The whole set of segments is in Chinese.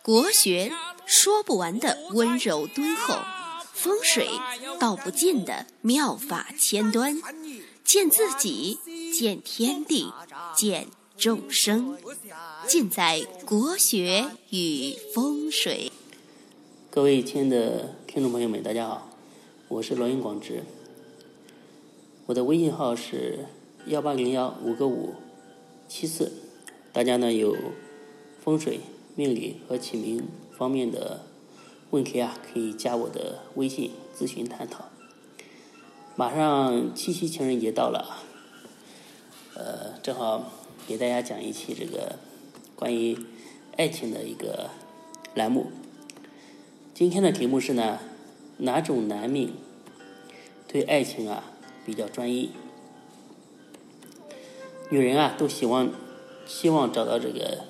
国学说不完的温柔敦厚，风水道不尽的妙法千端，见自己，见天地，见众生，尽在国学与风水。各位亲爱的听众朋友们，大家好，我是罗云广直，我的微信号是180155574，大家呢有风水、命理和起名方面的问题啊，可以加我的微信咨询探讨。马上七夕情人节到了，正好给大家讲一期这个关于爱情的一个栏目。今天的题目是呢，哪种男命对爱情啊比较专一？女人啊都希望找到这个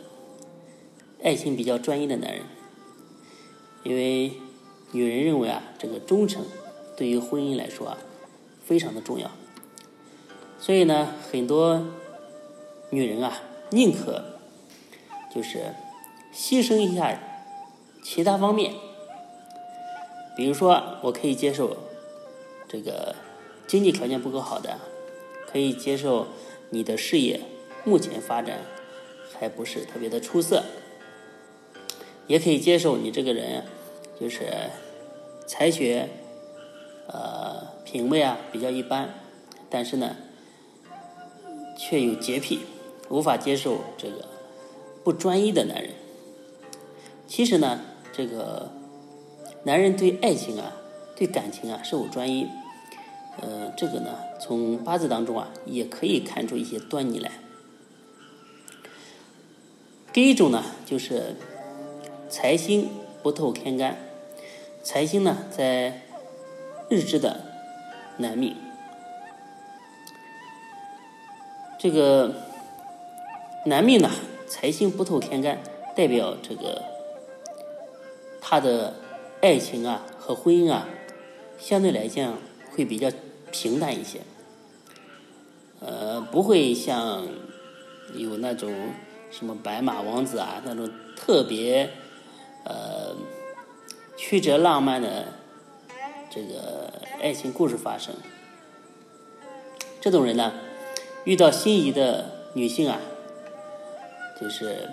爱情比较专一的男人，因为女人认为啊，这个忠诚对于婚姻来说啊，非常的重要。所以呢，很多女人啊，宁可就是牺牲一下其他方面，比如说，我可以接受这个经济条件不够好的，可以接受你的事业目前发展还不是特别的出色。也可以接受你这个人就是才学品味啊比较一般，但是呢却有洁癖，无法接受这个不专一的男人。其实呢，这个男人对爱情啊对感情啊是否专一，这个呢从八字当中啊也可以看出一些端倪来。第一种呢就是财星不透天干，财星呢在日支的男命，这个男命呢财星不透天干，代表这个他的爱情啊和婚姻啊相对来讲会比较平淡一些，不会像有那种什么白马王子啊那种特别曲折浪漫的这个爱情故事发生。这种人呢遇到心仪的女性啊就是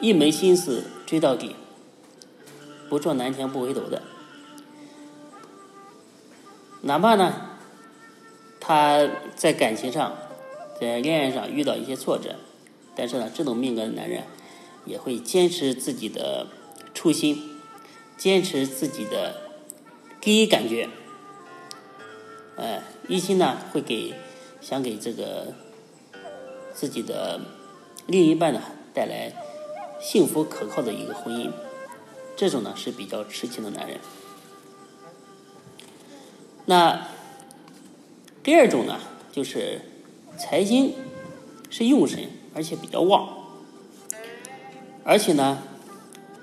一门心思追到底，不撞南墙不回头的。哪怕呢他在感情上在恋爱上遇到一些挫折，但是呢这种命格的男人也会坚持自己的初心，坚持自己的第一感觉，一心呢会想给这个自己的另一半呢带来幸福可靠的一个婚姻。这种呢是比较痴情的男人。那第二种呢就是财星是用神，而且比较旺，而且呢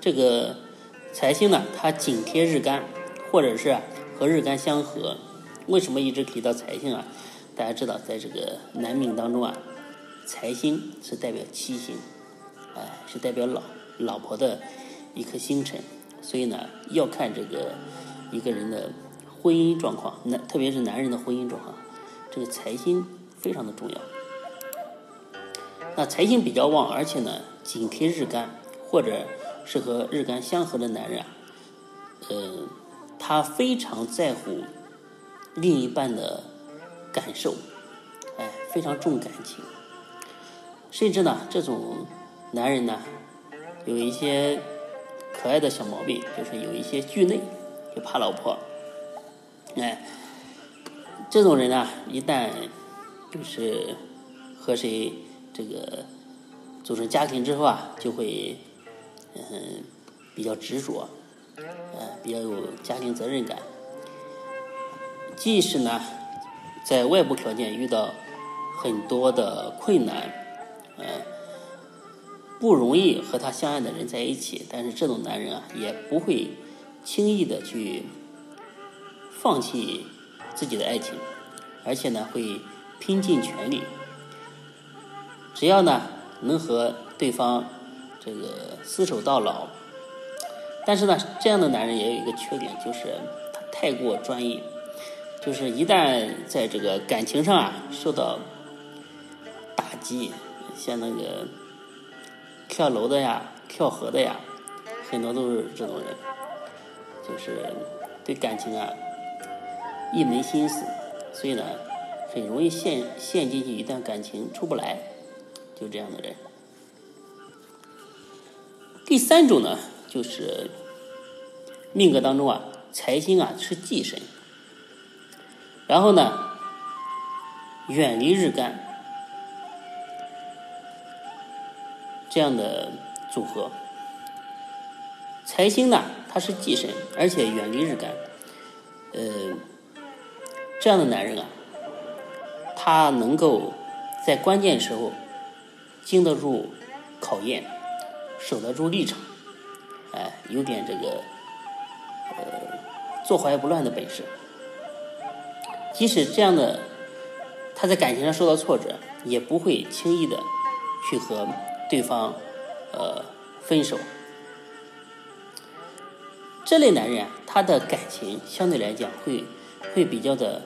这个财星呢它紧贴日干，或者是和日干相合。为什么一直提到财星啊？大家知道在这个男命当中啊，财星是代表妻星，是代表老婆的一颗星辰。所以呢要看这个一个人的婚姻状况，特别是男人的婚姻状况，这个财星非常的重要。那财星比较旺，而且呢紧贴日干或者是和日干相合的男人啊，他非常在乎另一半的感受，非常重感情。甚至呢这种男人呢有一些可爱的小毛病，就是有一些惧内，就怕老婆。这种人呢一旦就是和谁这个组成家庭之后啊，就会比较执着，比较有家庭责任感。即使呢在外部条件遇到很多的困难，不容易和他相爱的人在一起，但是这种男人啊也不会轻易的去放弃自己的爱情，而且呢会拼尽全力，只要呢能和对方这个厮守到老。但是呢，这样的男人也有一个缺点，就是他太过专一，就是一旦在这个感情上啊受到打击，像那个跳楼的呀、跳河的呀，很多都是这种人，就是对感情啊一门心思，所以呢，很容易陷进去一段感情出不来，就这样的人。第三种呢，就是命格当中啊，财星啊是忌神，然后呢，远离日干，这样的组合。财星呢，它是忌神，而且远离日干，这样的男人啊，他能够在关键时候经得住考验，守得住立场，哎，有点这个坐怀不乱的本事。即使这样的他在感情上受到挫折，也不会轻易的去和对方分手。这类男人啊，他的感情相对来讲会比较的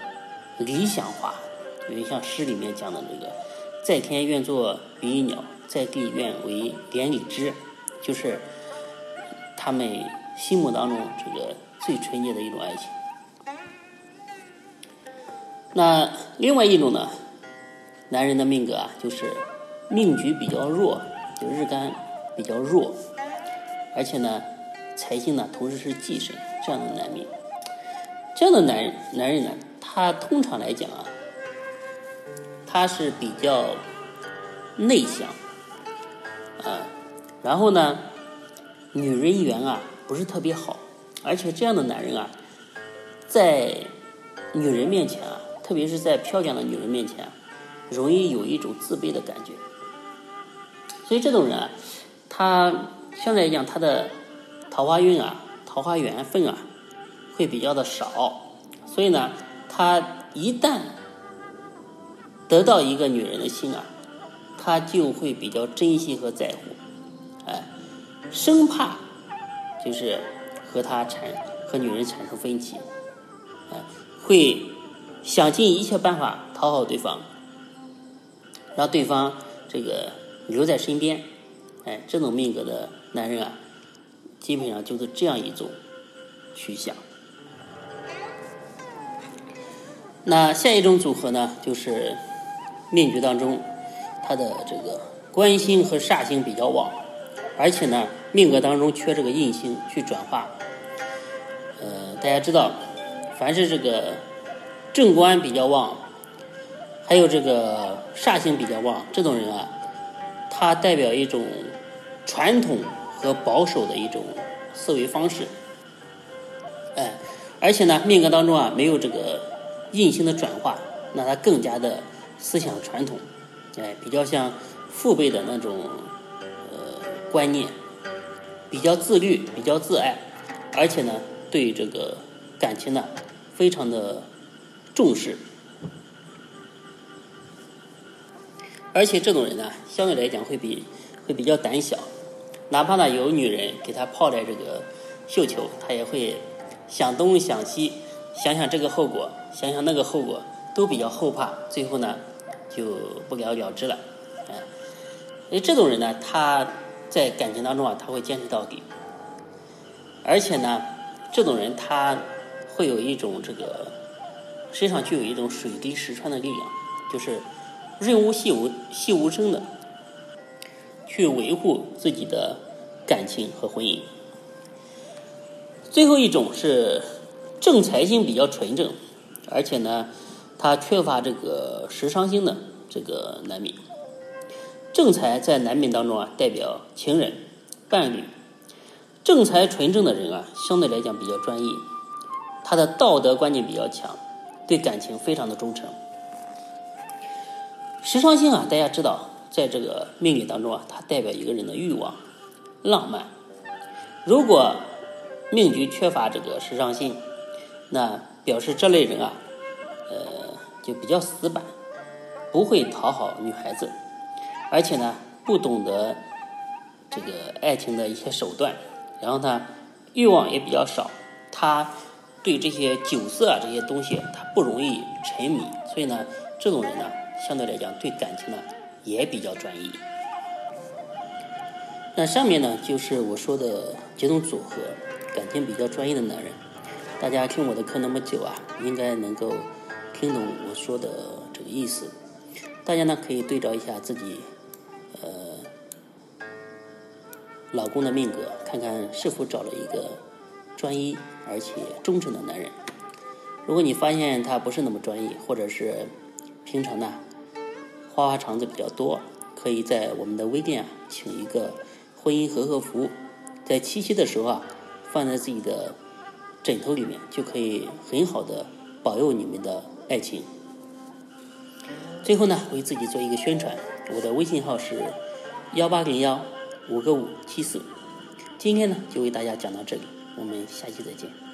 理想化，因为像诗里面讲的这个“在天愿作比翼鸟，在地愿为连理枝”，就是他们心目当中这个最纯洁的一种爱情。那另外一种呢，男人的命格啊，就是命局比较弱，就日干比较弱，而且呢，财星呢同时是忌神，这样的男命。这样的男人呢，他通常来讲啊，他是比较内向啊，然后呢，女人缘啊不是特别好，而且这样的男人啊，在女人面前啊，特别是在漂亮的女人面前啊，容易有一种自卑的感觉。所以这种人啊，他相对来讲他的桃花运啊、桃花缘分啊，会比较的少，所以呢，他一旦得到一个女人的心啊，他就会比较珍惜和在乎，哎，生怕就是和女人产生分歧，哎，会想尽一切办法讨好对方，让对方这个留在身边，哎，这种命格的男人啊，基本上就是这样一种趋向。那下一种组合呢，就是命局当中他的这个官星和煞星比较旺，而且呢命格当中缺这个印星去转化。大家知道，凡是这个正官比较旺，还有这个煞星比较旺，这种人啊，他代表一种传统和保守的一种思维方式，哎，而且呢命格当中啊没有这个印星的转化，那他更加的思想传统，哎，比较像父辈的那种观念，比较自律，比较自爱，而且呢对这个感情呢非常的重视。而且这种人呢，相对来讲会比较胆小，哪怕呢有女人给他泡在这个绣球，他也会想东想西，想这个后果，想那个后果，都比较后怕，最后呢就不了了之了。哎，这种人呢，他在感情当中啊，他会坚持到底，而且呢，这种人他会有一种这个身上具有一种水滴石穿的力量，就是润物细无声的去维护自己的感情和婚姻。最后一种是正财星比较纯正，而且呢，他缺乏这个食伤星的这个男命。正财在男命当中啊，代表情人、伴侣。正财纯正的人啊，相对来讲比较专一，他的道德观念比较强，对感情非常的忠诚。食伤星啊，大家知道，在这个命理当中啊，它代表一个人的欲望、浪漫。如果命局缺乏这个食伤星，那表示这类人啊，就比较死板，不会讨好女孩子，而且呢，不懂得这个爱情的一些手段，然后呢欲望也比较少，他对这些酒色啊这些东西他不容易沉迷，所以呢这种人呢相对来讲对感情呢也比较专一。那上面呢就是我说的几种组合感情比较专一的男人，大家听我的课那么久啊，应该能够听懂我说的这个意思。大家呢可以对照一下自己老公的命格，看看是否找了一个专一而且忠诚的男人。如果你发现他不是那么专一，或者是平常呢花花肠子比较多，可以在我们的微店啊请一个婚姻和合服务，在七夕的时候啊放在自己的枕头里面，就可以很好的保佑你们的爱情。最后呢为自己做一个宣传，我的微信号是180155574。今天呢就为大家讲到这里，我们下期再见。